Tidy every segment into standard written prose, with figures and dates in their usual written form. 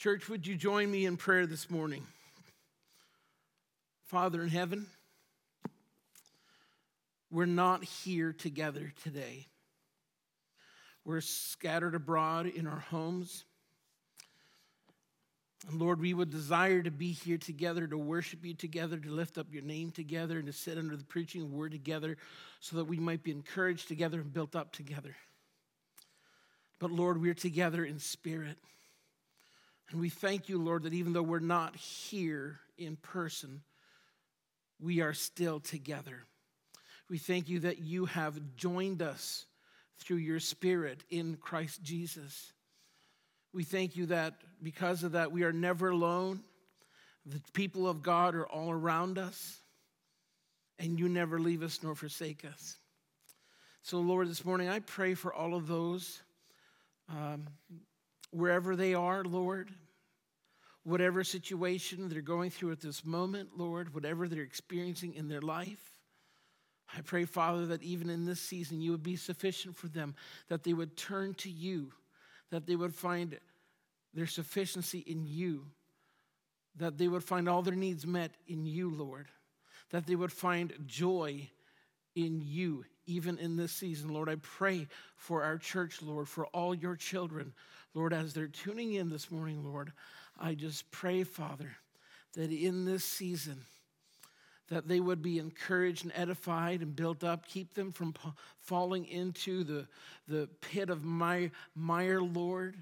Church, would you join me in prayer this morning? Father in heaven, we're not here together today. We're scattered abroad in our homes. And Lord, we would desire to be here together, to worship you together, to lift up your name together, and to sit under the preaching of the word together so that we might be encouraged together and built up together. But Lord, we're together in spirit. And we thank you, Lord, that even though we're not here in person, we are still together. We thank you that you have joined us through your spirit in Christ Jesus. We thank you that because of that, we are never alone. The people of God are all around us, and you never leave us nor forsake us. So, Lord, this morning I pray for all of those, wherever they are, Lord, whatever situation they're going through at this moment, Lord, whatever they're experiencing in their life. I pray, Father, that even in this season, you would be sufficient for them, that they would turn to you, that they would find their sufficiency in you, that they would find all their needs met in you, Lord, that they would find joy in you, even in this season. Lord, I pray for our church, Lord, for all your children. Lord, as they're tuning in this morning, Lord, I just pray, Father, that in this season, that they would be encouraged and edified and built up. Keep them from falling into the pit of mire, Lord,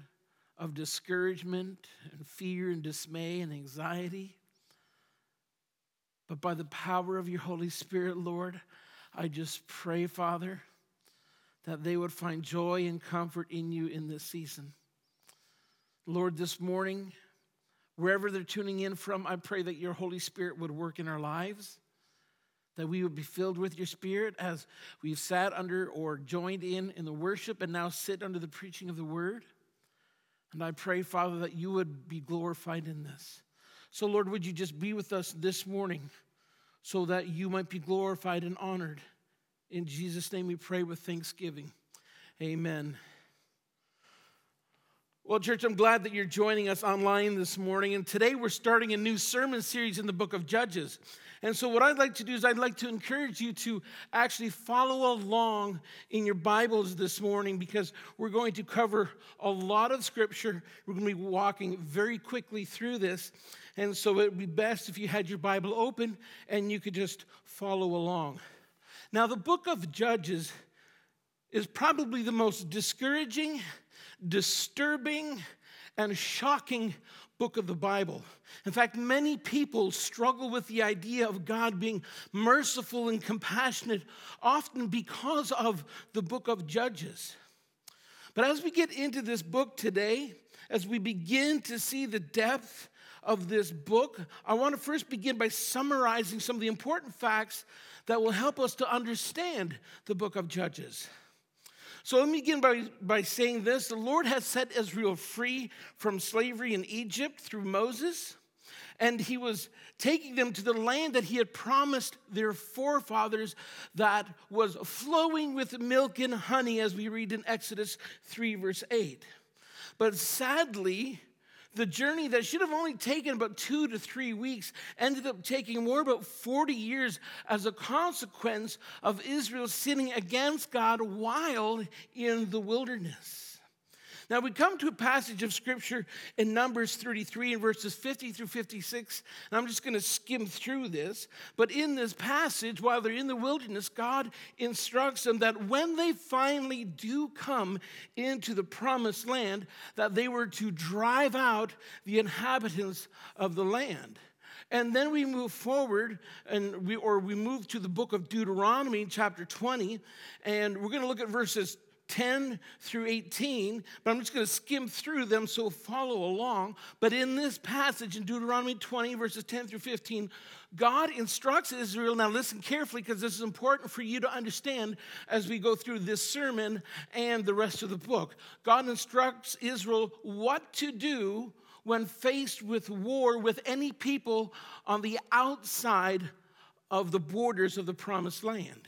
of discouragement and fear and dismay and anxiety. But by the power of your Holy Spirit, Lord, I just pray, Father, that they would find joy and comfort in you in this season. Lord, this morning, wherever they're tuning in from, I pray that your Holy Spirit would work in our lives, that we would be filled with your Spirit as we've sat under or joined in the worship and now sit under the preaching of the word. And I pray, Father, that you would be glorified in this. So, Lord, would you just be with us this morning so that you might be glorified and honored. In Jesus' name we pray with thanksgiving. Amen. Well, church, I'm glad that you're joining us online this morning, and today we're starting a new sermon series in the book of Judges. And so what I'd like to do is I'd like to encourage you to actually follow along in your Bibles this morning, because we're going to cover a lot of scripture. We're going to be walking very quickly through this, and so it would be best if you had your Bible open and you could just follow along. Now, the book of Judges is probably the most discouraging, disturbing, and shocking book of the Bible. In fact, many people struggle with the idea of God being merciful and compassionate, often because of the book of Judges. But as we get into this book today, as we begin to see the depth of this book, I want to first begin by summarizing some of the important facts that will help us to understand the book of Judges. So let me begin by saying this. The Lord has set Israel free from slavery in Egypt through Moses, and he was taking them to the land that he had promised their forefathers that was flowing with milk and honey, as we read in Exodus 3, verse 8. But sadly, the journey that should have only taken about 2 to 3 weeks ended up taking more, about 40 years, as a consequence of Israel sinning against God while in the wilderness. Now, we come to a passage of scripture in Numbers 33 and verses 50 through 56, and I'm just going to skim through this. But in this passage, while they're in the wilderness, God instructs them that when they finally do come into the promised land, that they were to drive out the inhabitants of the land. And then we move forward, and we move to the book of Deuteronomy, chapter 20, and we're going to look at verses 10 through 18, but I'm just going to skim through them, so follow along. But in this passage in Deuteronomy 20, verses 10 through 15, God instructs Israel, now listen carefully because this is important for you to understand as we go through this sermon and the rest of the book. God instructs Israel what to do when faced with war with any people on the outside of the borders of the promised land.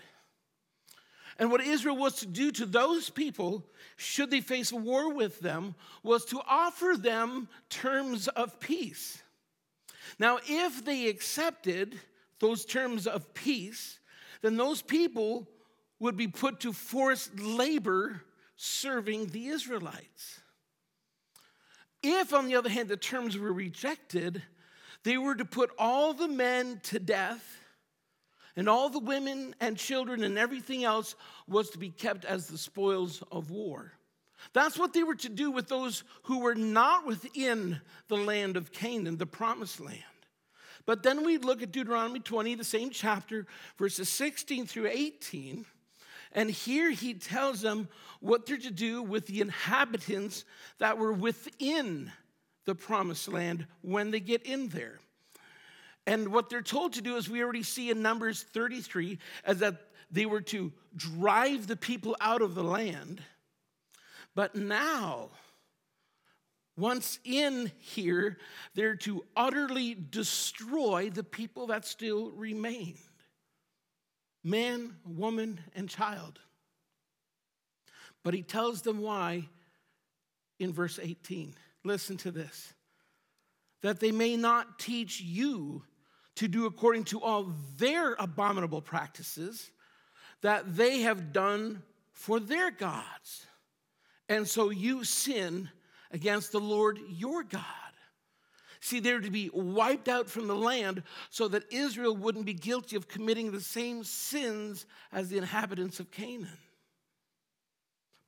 And what Israel was to do to those people, should they face war with them, was to offer them terms of peace. Now, if they accepted those terms of peace, then those people would be put to forced labor serving the Israelites. If, on the other hand, the terms were rejected, they were to put all the men to death, and all the women and children and everything else was to be kept as the spoils of war. That's what they were to do with those who were not within the land of Canaan, the promised land. But then we look at Deuteronomy 20, the same chapter, verses 16 through 18, and here he tells them what they're to do with the inhabitants that were within the promised land when they get in there. And what they're told to do, as we already see in Numbers 33, is that they were to drive the people out of the land. But now, once in here, they're to utterly destroy the people that still remained. Man, woman, and child. But he tells them why in verse 18. Listen to this. That they may not teach you to do according to all their abominable practices that they have done for their gods. And so you sin against the Lord your God. See, they're to be wiped out from the land so that Israel wouldn't be guilty of committing the same sins as the inhabitants of Canaan.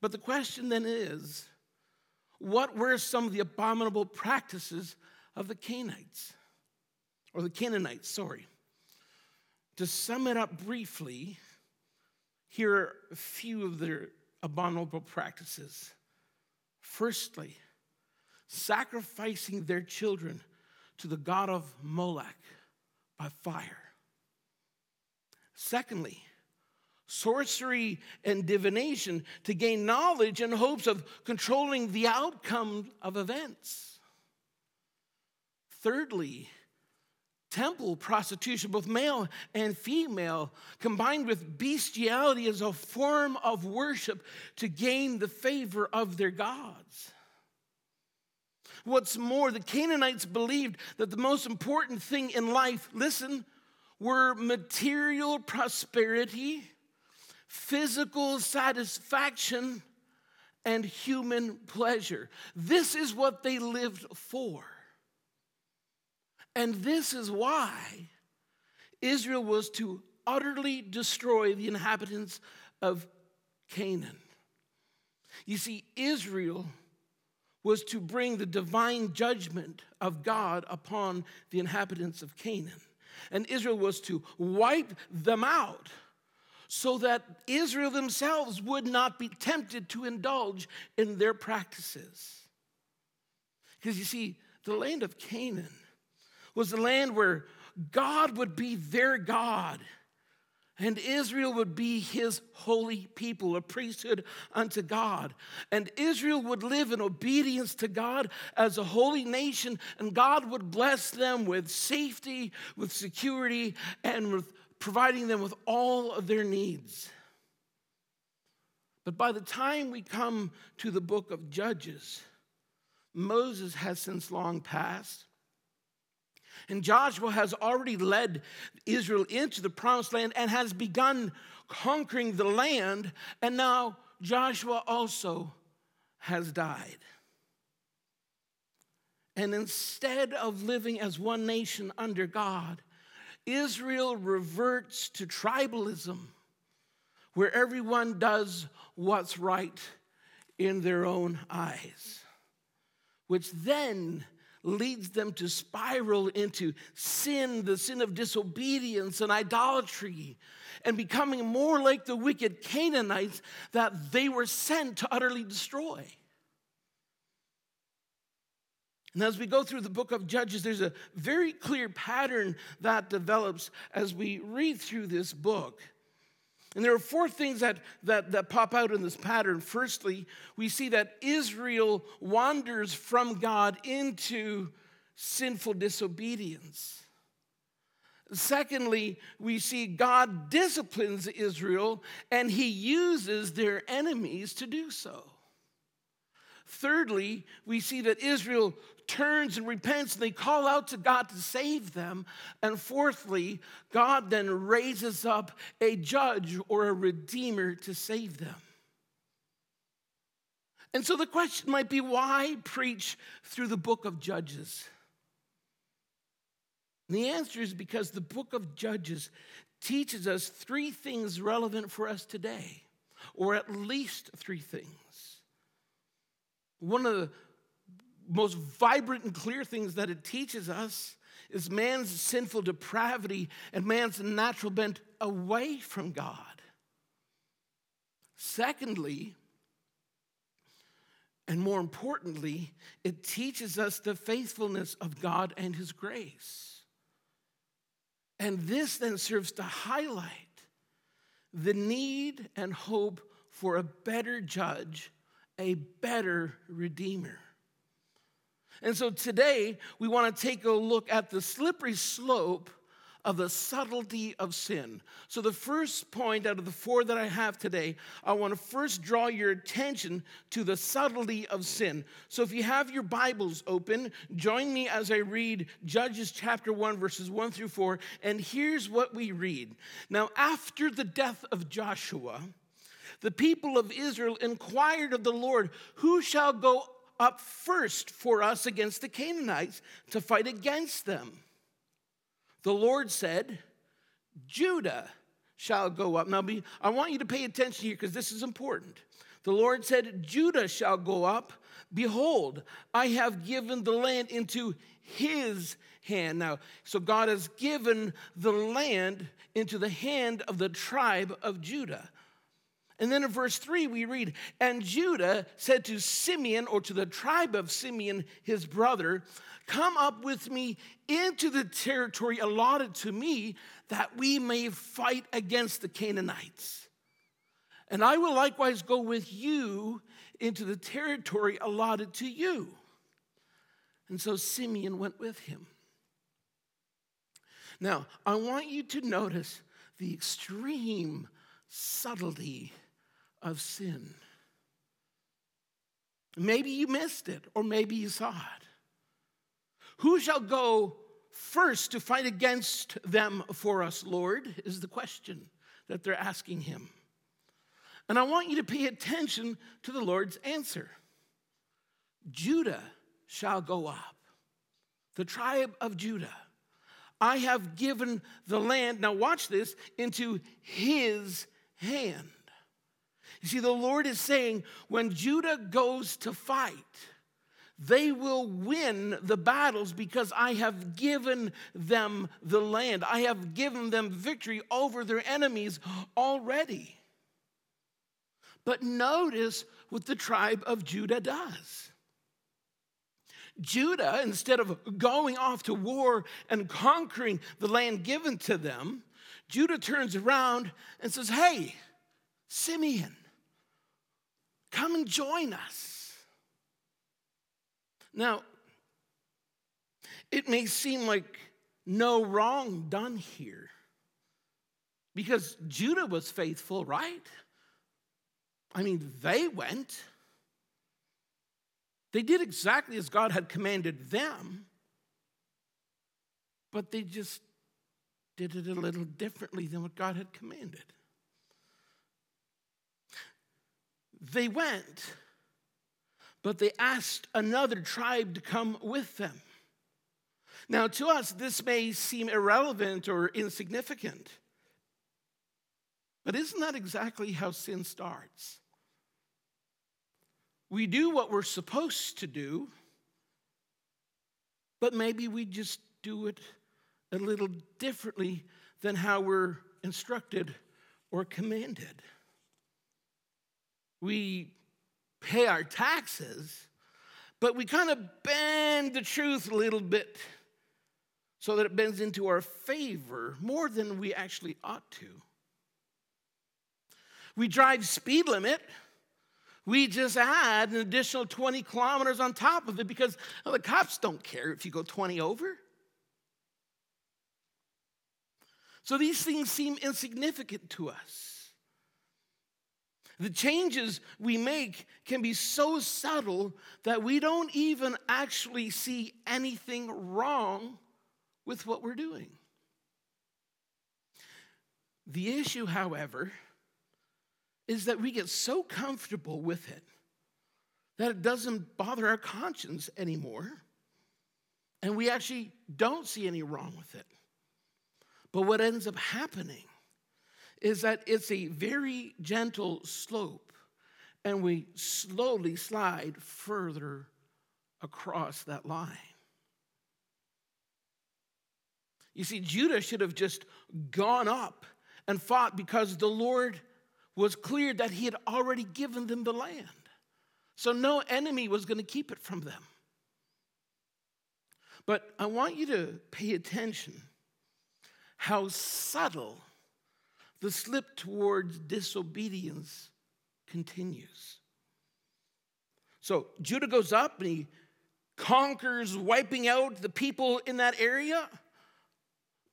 But the question then is, what were some of the abominable practices of the Canaanites? To sum it up briefly, here are a few of their abominable practices. Firstly, sacrificing their children to the god of Molech by fire. Secondly, sorcery and divination to gain knowledge in hopes of controlling the outcome of events. Thirdly, temple prostitution, both male and female, combined with bestiality as a form of worship to gain the favor of their gods. What's more, the Canaanites believed that the most important thing in life, listen, were material prosperity, physical satisfaction, and human pleasure. This is what they lived for. And this is why Israel was to utterly destroy the inhabitants of Canaan. You see, Israel was to bring the divine judgment of God upon the inhabitants of Canaan. And Israel was to wipe them out so that Israel themselves would not be tempted to indulge in their practices. Because you see, the land of Canaan was the land where God would be their God, and Israel would be his holy people, a priesthood unto God. And Israel would live in obedience to God as a holy nation, and God would bless them with safety, with security, and with providing them with all of their needs. But by the time we come to the book of Judges, Moses has since long passed, and Joshua has already led Israel into the promised land and has begun conquering the land. And now Joshua also has died. And instead of living as one nation under God, Israel reverts to tribalism, where everyone does what's right in their own eyes, which then leads them to spiral into sin, the sin of disobedience and idolatry, and becoming more like the wicked Canaanites that they were sent to utterly destroy. And as we go through the book of Judges, there's a very clear pattern that develops as we read through this book. And there are four things that pop out in this pattern. Firstly, we see that Israel wanders from God into sinful disobedience. Secondly, we see God disciplines Israel, and he uses their enemies to do so. Thirdly, we see that Israel turns and repents, and they call out to God to save them. And fourthly, God then raises up a judge or a redeemer to save them. And so the question might be, why preach through the book of Judges? And the answer is because the book of Judges teaches us three things relevant for us today, or at least three things. One of the most vibrant and clear things that it teaches us is man's sinful depravity and man's natural bent away from God. Secondly, and more importantly, it teaches us the faithfulness of God and his grace. And this then serves to highlight the need and hope for a better judge, a better redeemer. And so today, we want to take a look at the slippery slope of the subtlety of sin. So the first point out of the four that I have today, I want to first draw your attention to the subtlety of sin. So if you have your Bibles open, join me as I read Judges chapter 1, verses 1 through 4, and here's what we read. Now, after the death of Joshua, the people of Israel inquired of the Lord, "Who shall go up first for us against the Canaanites to fight against them?" The Lord said, "Judah shall go up." Now, I want you to pay attention here because this is important. The Lord said, "Judah shall go up. Behold, I have given the land into his hand." Now, so God has given the land into the hand of the tribe of Judah. And then in verse 3 we read, "And Judah said to Simeon," or to the tribe of Simeon, his brother, "Come up with me into the territory allotted to me, that we may fight against the Canaanites. And I will likewise go with you into the territory allotted to you." And so Simeon went with him. Now, I want you to notice the extreme subtlety of sin. Maybe you missed it, or maybe you saw it. Who shall go first to fight against them for us, Lord, is the question that they're asking him. And I want you to pay attention to the Lord's answer. "Judah shall go up." The tribe of Judah. "I have given the land," now watch this, "into his hand." You see, the Lord is saying when Judah goes to fight, they will win the battles because I have given them the land. I have given them victory over their enemies already. But notice what the tribe of Judah does. Judah, instead of going off to war and conquering the land given to them, Judah turns around and says, "Hey, Simeon, come and join us." Now, it may seem like no wrong done here because Judah was faithful, right? I mean, they went. They did exactly as God had commanded them, but they just did it a little differently than what God had commanded. They went, but they asked another tribe to come with them. Now, to us, this may seem irrelevant or insignificant, but isn't that exactly how sin starts? We do what we're supposed to do, but maybe we just do it a little differently than how we're instructed or commanded. We pay our taxes, but we kind of bend the truth a little bit so that it bends into our favor more than we actually ought to. We drive speed limit. We just add an additional 20 kilometers on top of it because the cops don't care if you go 20 over. So these things seem insignificant to us. The changes we make can be so subtle that we don't even actually see anything wrong with what we're doing. The issue, however, is that we get so comfortable with it that it doesn't bother our conscience anymore, and we actually don't see any wrong with it. But what ends up happening is that it's a very gentle slope, and we slowly slide further across that line. You see, Judah should have just gone up and fought because the Lord was clear that he had already given them the land. So no enemy was going to keep it from them. But I want you to pay attention how subtle the slip towards disobedience continues. So Judah goes up and he conquers, wiping out the people in that area.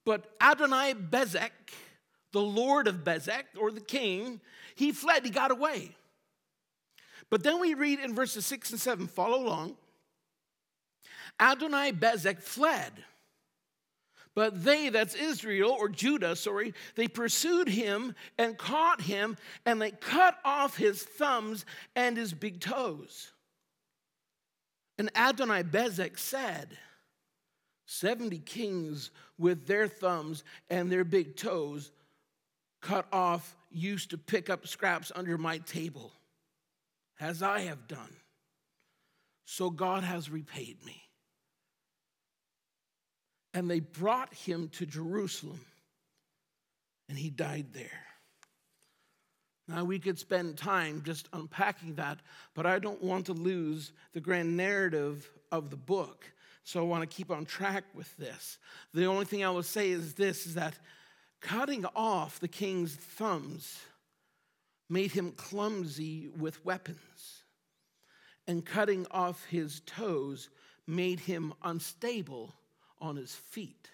But Adoni-Bezek, the Lord of Bezek, or the king, he fled, he got away. But then we read in verses 6 and 7, follow along. Adoni-Bezek fled, but they, that's Israel, or Judah, they pursued him and caught him, and they cut off his thumbs and his big toes. And Adoni-Bezek said, 70 kings with their thumbs and their big toes cut off used to pick up scraps under my table, as I have done. So God has repaid me. And they brought him to Jerusalem, and he died there. Now, we could spend time just unpacking that, but I don't want to lose the grand narrative of the book. So I want to keep on track with this. The only thing I will say is this, is that cutting off the king's thumbs made him clumsy with weapons, and cutting off his toes made him unstable on his feet.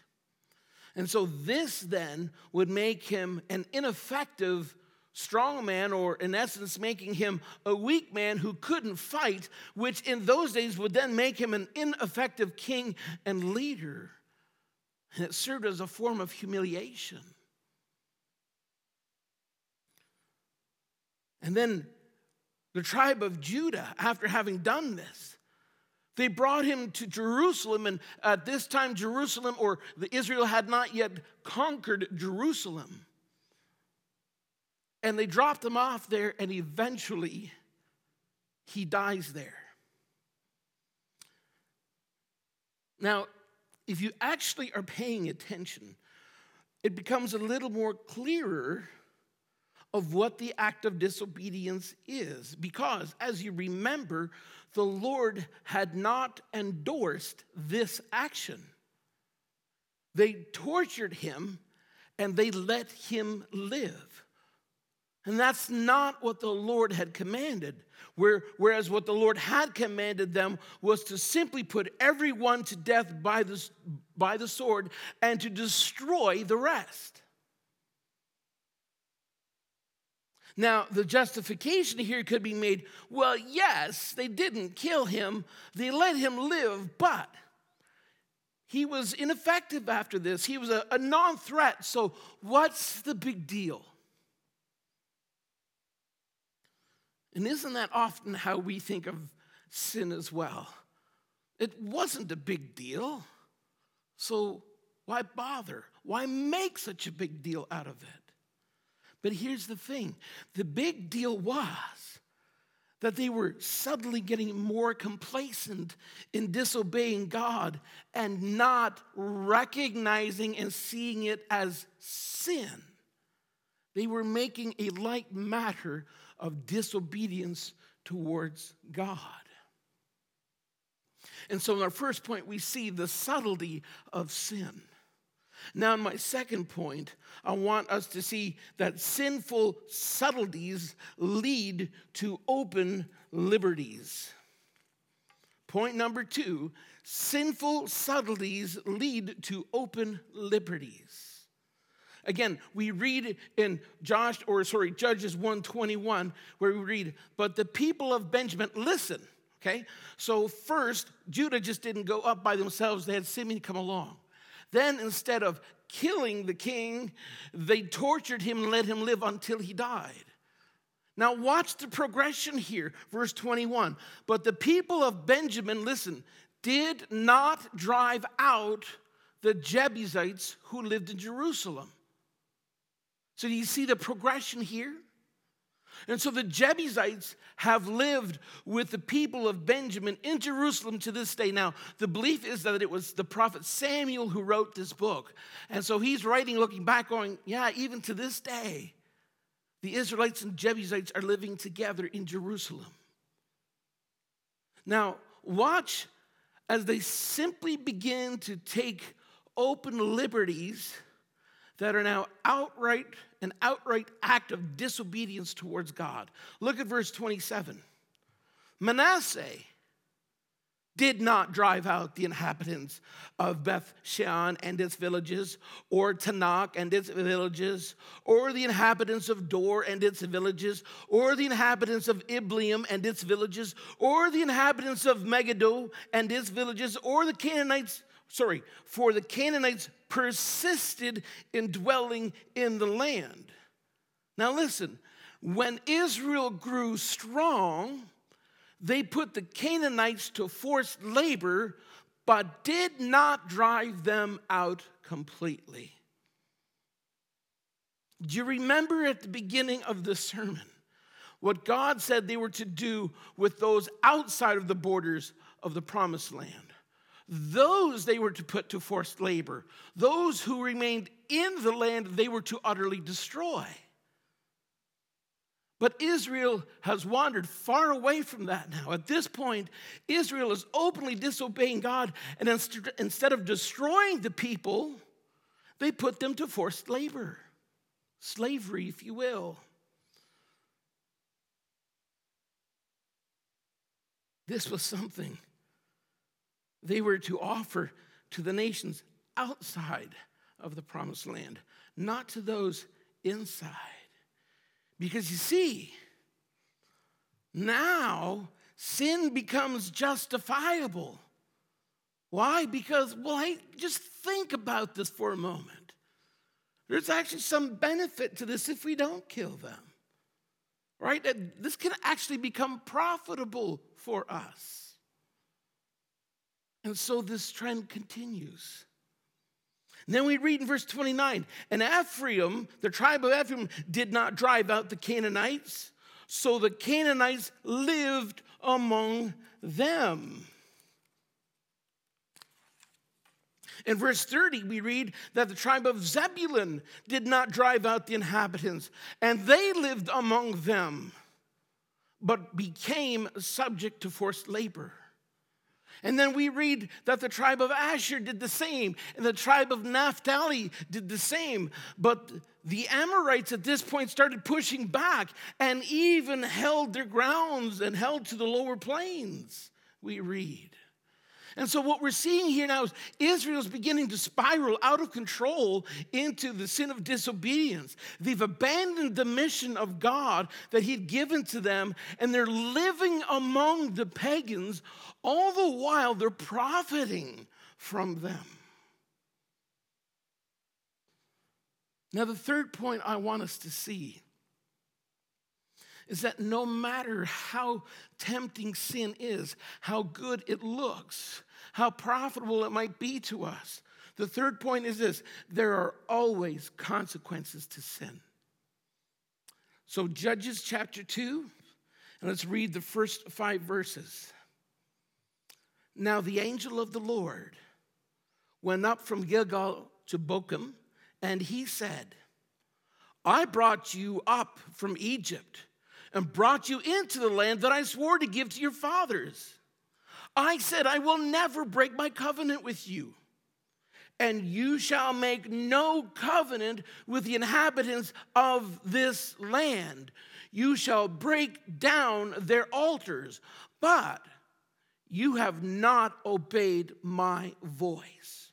And so this then would make him an ineffective strong man, or in essence making him a weak man who couldn't fight, which in those days would then make him an ineffective king and leader. And it served as a form of humiliation. And then the tribe of Judah, after having done this, they brought him to Jerusalem, and at this time Jerusalem, or Israel had not yet conquered Jerusalem. And they dropped him off there, and eventually he dies there. Now, if you actually are paying attention, it becomes a little more clearer of what the act of disobedience is. Because, as you remember, the Lord had not endorsed this action. They tortured him, and they let him live. And that's not what the Lord had commanded. Whereas what the Lord had commanded them was to simply put everyone to death by the sword and to destroy the rest. Now, the justification here could be made, well, yes, they didn't kill him. They let him live, but he was ineffective after this. He was a non-threat, so what's the big deal? And isn't that often how we think of sin as well? It wasn't a big deal, so why bother? Why make such a big deal out of it? But here's the thing. The big deal was that they were suddenly getting more complacent in disobeying God and not recognizing and seeing it as sin. They were making a light matter of disobedience towards God. And so in our first point, we see the subtlety of sin. Now in my second point, I want us to see that sinful subtleties lead to open liberties. Point number 2, sinful subtleties lead to open liberties. Again, we read in Judges 1:21, where we read, but the people of Benjamin, listen, okay? So first, Judah just didn't go up by themselves. They had Simeon come along. Then instead of killing the king, they tortured him and let him live until he died. Now watch the progression here, verse 21. But the people of Benjamin, listen, did not drive out the Jebusites who lived in Jerusalem. So do you see the progression here? And so the Jebusites have lived with the people of Benjamin in Jerusalem to this day. Now, the belief is that it was the prophet Samuel who wrote this book. And so he's writing, looking back, going, yeah, even to this day, the Israelites and Jebusites are living together in Jerusalem. Now, watch as they simply begin to take open liberties that are now outright act of disobedience towards God. Look at verse 27. Manasseh did not drive out the inhabitants of Beth-Shean and its villages, or Tanakh and its villages, or the inhabitants of Dor and its villages, or the inhabitants of Ibleam and its villages, or the inhabitants of Megiddo and its villages, or the Canaanites. For the Canaanites persisted in dwelling in the land. Now listen, when Israel grew strong, they put the Canaanites to forced labor, but did not drive them out completely. Do you remember at the beginning of the sermon what God said they were to do with those outside of the borders of the promised land? Those they were to put to forced labor. Those who remained in the land, they were to utterly destroy. But Israel has wandered far away from that now. At this point, Israel is openly disobeying God, and instead of destroying the people, they put them to forced labor. Slavery, if you will. This was something they were to offer to the nations outside of the promised land, not to those inside. Because you see, now sin becomes justifiable. Why? Because, just think about this for a moment. There's actually some benefit to this if we don't kill them, right? This can actually become profitable for us. And so this trend continues. And then we read in verse 29, and Ephraim, the tribe of Ephraim, did not drive out the Canaanites, so the Canaanites lived among them. In verse 30, we read that the tribe of Zebulun did not drive out the inhabitants, and they lived among them, but became subject to forced labor. And then we read that the tribe of Asher did the same, and the tribe of Naphtali did the same. But the Amorites at this point started pushing back and even held their grounds and held to the lower plains, we read. And so what we're seeing here now is Israel's beginning to spiral out of control into the sin of disobedience. They've abandoned the mission of God that he'd given to them, and they're living among the pagans, all the while they're profiting from them. Now, the third point I want us to see is that no matter how tempting sin is, how good it looks, how profitable it might be to us, the third point is this: there are always consequences to sin. So Judges chapter 2, and let's read the first 5 verses. Now the angel of the Lord went up from Gilgal to Bochim, and he said, I brought you up from Egypt and brought you into the land that I swore to give to your fathers. I said, I will never break my covenant with you, and you shall make no covenant with the inhabitants of this land. You shall break down their altars, but you have not obeyed my voice.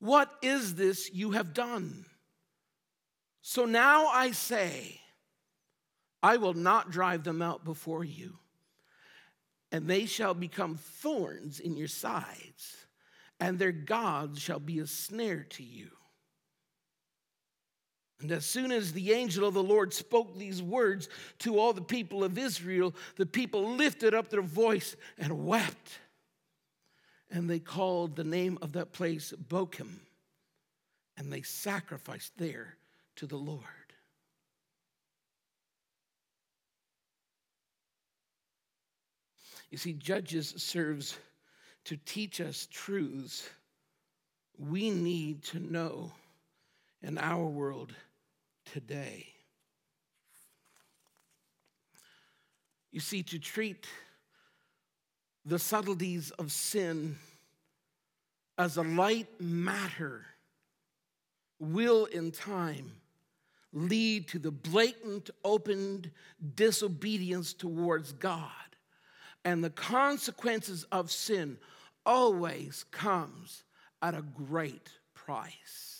What is this you have done? So now I say, I will not drive them out before you, and they shall become thorns in your sides, and their gods shall be a snare to you. And as soon as the angel of the Lord spoke these words to all the people of Israel, the people lifted up their voice and wept. And they called the name of that place Bochim, and they sacrificed there to the Lord. You see, Judges serves to teach us truths we need to know in our world today. You see, to treat the subtleties of sin as a light matter will in time lead to the blatant, open disobedience towards God. And the consequences of sin always comes at a great price.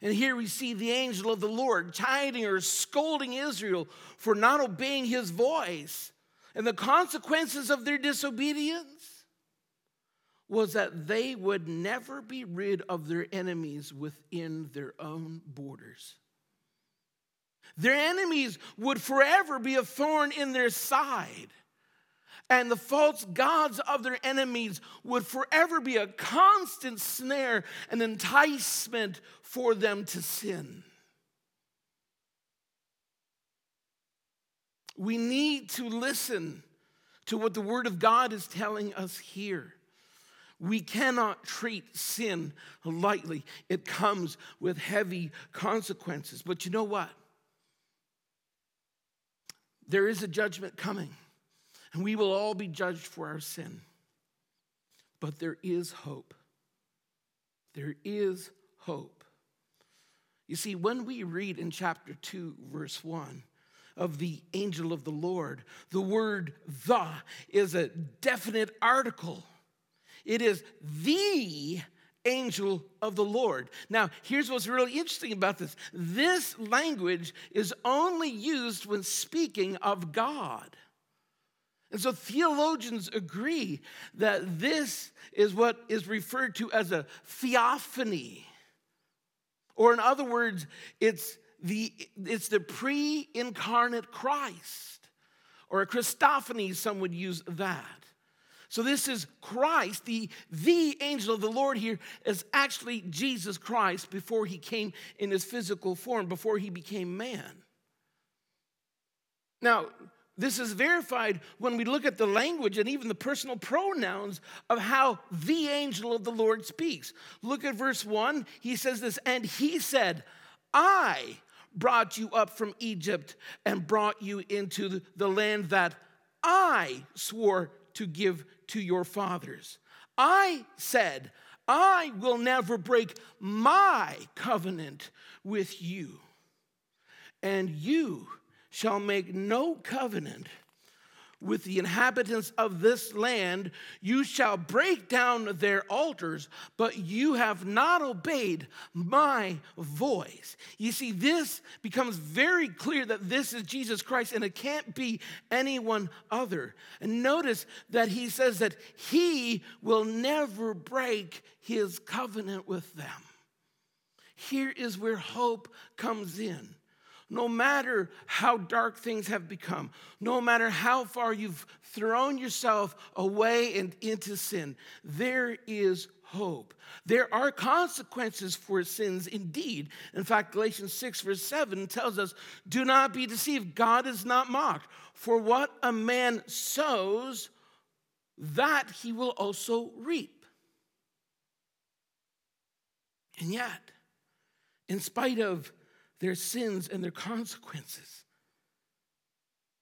And here we see the angel of the Lord chiding or scolding Israel for not obeying his voice. And the consequences of their disobedience was that they would never be rid of their enemies within their own borders. Their enemies would forever be a thorn in their side. And the false gods of their enemies would forever be a constant snare and enticement for them to sin. We need to listen to what the Word of God is telling us here. We cannot treat sin lightly. It comes with heavy consequences. But you know what? There is a judgment coming. And we will all be judged for our sin. But there is hope. There is hope. You see, when we read in chapter 2, verse 1, of the angel of the Lord, the word "the" is a definite article. It is the angel of the Lord. Now, here's what's really interesting about this. This language is only used when speaking of God. And so theologians agree that this is what is referred to as a theophany. Or in other words, it's the pre-incarnate Christ. Or a Christophany, some would use that. So this is Christ. The angel of the Lord here is actually Jesus Christ before he came in his physical form, before he became man. Now, this is verified when we look at the language and even the personal pronouns of how the angel of the Lord speaks. Look at verse 1. He says this, "And he said, I brought you up from Egypt and brought you into the land that I swore to give to your fathers. I said, I will never break my covenant with you, and you shall make no covenant with the inhabitants of this land. You shall break down their altars, but you have not obeyed my voice." You see, this becomes very clear that this is Jesus Christ, and it can't be anyone other. And notice that he says that he will never break his covenant with them. Here is where hope comes in. No matter how dark things have become, no matter how far you've thrown yourself away and into sin, there is hope. There are consequences for sins indeed. In fact, Galatians 6 verse 7 tells us, "Do not be deceived, God is not mocked. For what a man sows, that he will also reap." And yet, in spite of their sins and their consequences,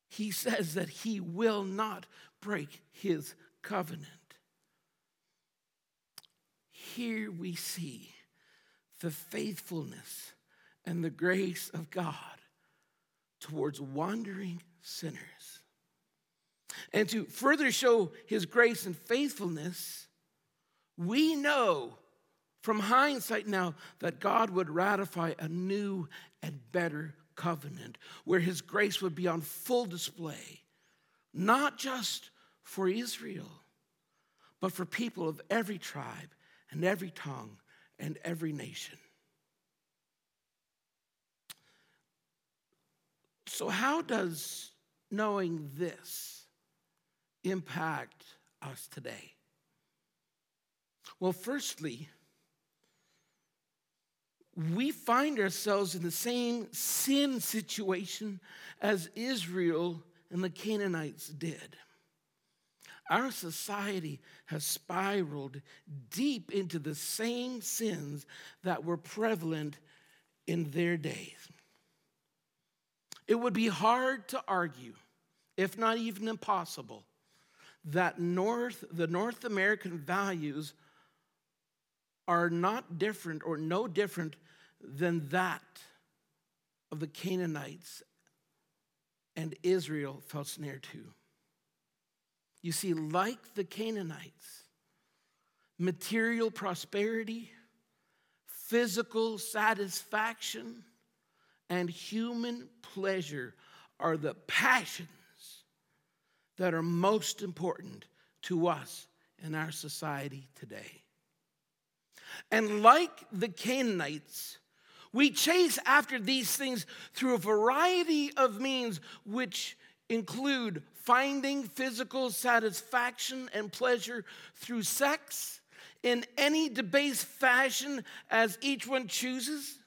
he says that he will not break his covenant. Here we see the faithfulness and the grace of God towards wandering sinners. And to further show his grace and faithfulness, we know from hindsight now that God would ratify a new and better covenant where his grace would be on full display, not just for Israel, but for people of every tribe and every tongue and every nation. So how does knowing this impact us today? Well, firstly, we find ourselves in the same sin situation as Israel and the Canaanites did. Our society has spiraled deep into the same sins that were prevalent in their days. It would be hard to argue, if not even impossible, that the North American values are not different or no different than that of the Canaanites and Israel fell snared to. You see, like the Canaanites, material prosperity, physical satisfaction, and human pleasure are the passions that are most important to us in our society today. And like the Canaanites, we chase after these things through a variety of means, which include finding physical satisfaction and pleasure through sex in any debased fashion as each one chooses,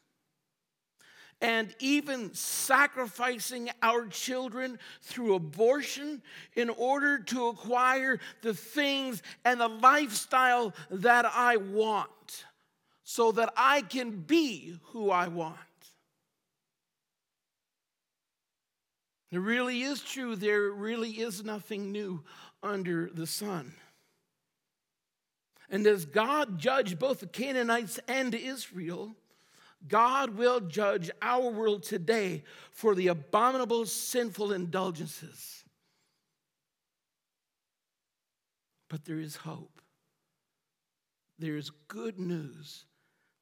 and even sacrificing our children through abortion in order to acquire the things and the lifestyle that I want so that I can be who I want. It really is true. There really is nothing new under the sun. And as God judged both the Canaanites and Israel, God will judge our world today for the abominable, sinful indulgences. But there is hope. There is good news.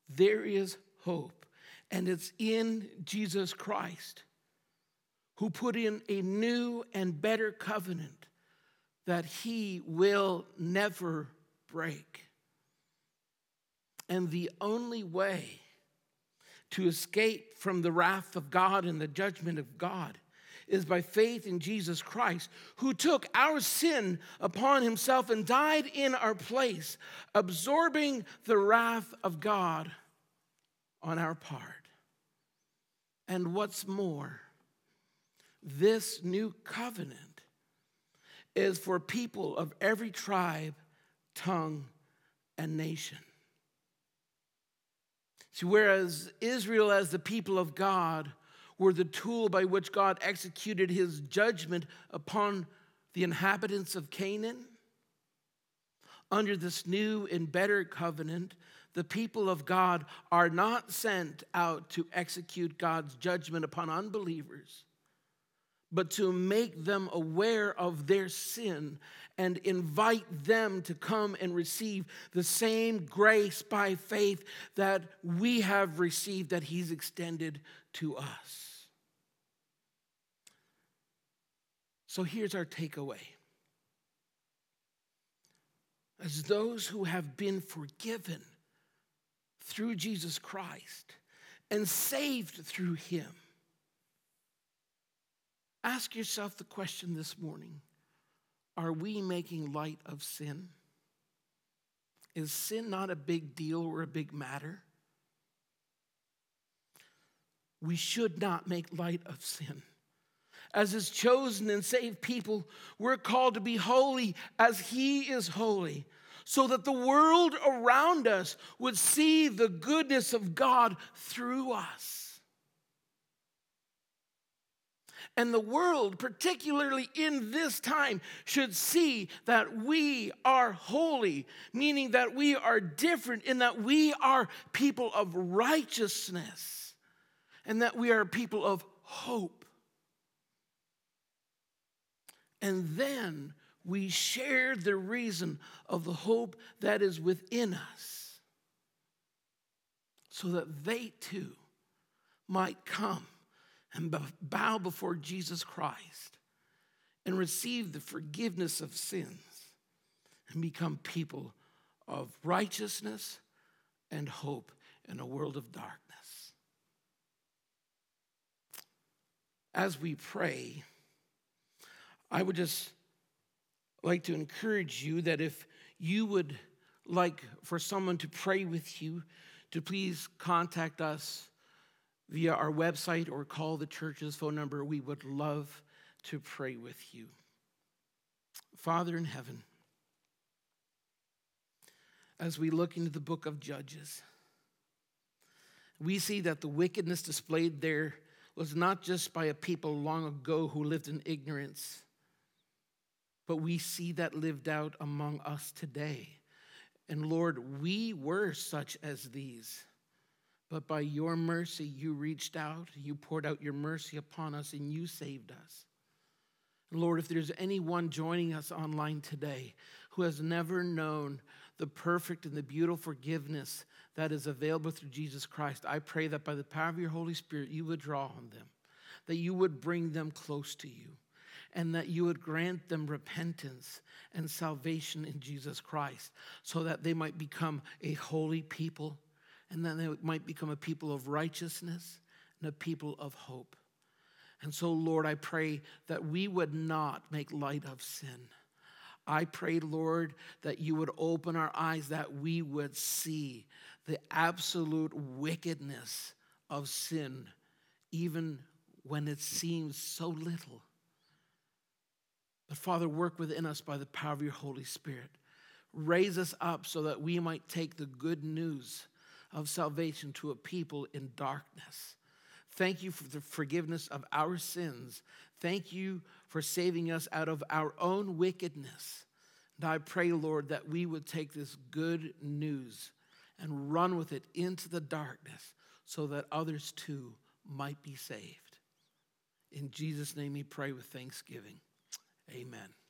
There is hope. And it's in Jesus Christ, who put in a new and better covenant that he will never break. And the only way to escape from the wrath of God and the judgment of God is by faith in Jesus Christ, who took our sin upon himself and died in our place, absorbing the wrath of God on our part. And what's more, this new covenant is for people of every tribe, tongue, and nation. See, whereas Israel, as the people of God, were the tool by which God executed his judgment upon the inhabitants of Canaan, under this new and better covenant, the people of God are not sent out to execute God's judgment upon unbelievers, but to make them aware of their sin and invite them to come and receive the same grace by faith that we have received, that he's extended to us. So here's our takeaway. As those who have been forgiven through Jesus Christ and saved through him, ask yourself the question this morning: are we making light of sin? Is sin not a big deal or a big matter? We should not make light of sin. As his chosen and saved people, we're called to be holy as he is holy, so that the world around us would see the goodness of God through us. And the world, particularly in this time, should see that we are holy, meaning that we are different in that we are people of righteousness and that we are people of hope. And then we share the reason of the hope that is within us so that they too might come and bow before Jesus Christ and receive the forgiveness of sins and become people of righteousness and hope in a world of darkness. As we pray, I would just like to encourage you that if you would like for someone to pray with you, to please contact us via our website or call the church's phone number. We would love to pray with you. Father in heaven, as we look into the book of Judges, we see that the wickedness displayed there was not just by a people long ago who lived in ignorance, but we see that lived out among us today. And Lord, we were such as these, but by your mercy, you reached out, you poured out your mercy upon us, and you saved us. Lord, if there's anyone joining us online today who has never known the perfect and the beautiful forgiveness that is available through Jesus Christ, I pray that by the power of your Holy Spirit, you would draw on them, that you would bring them close to you, and that you would grant them repentance and salvation in Jesus Christ so that they might become a holy people, and that they might become a people of righteousness and a people of hope. And so, Lord, I pray that we would not make light of sin. I pray, Lord, that you would open our eyes, that we would see the absolute wickedness of sin, even when it seems so little. But, Father, work within us by the power of your Holy Spirit. Raise us up so that we might take the good news of salvation to a people in darkness. Thank you for the forgiveness of our sins. Thank you for saving us out of our own wickedness. And I pray, Lord, that we would take this good news and run with it into the darkness so that others too might be saved. In Jesus' name we pray with thanksgiving. Amen.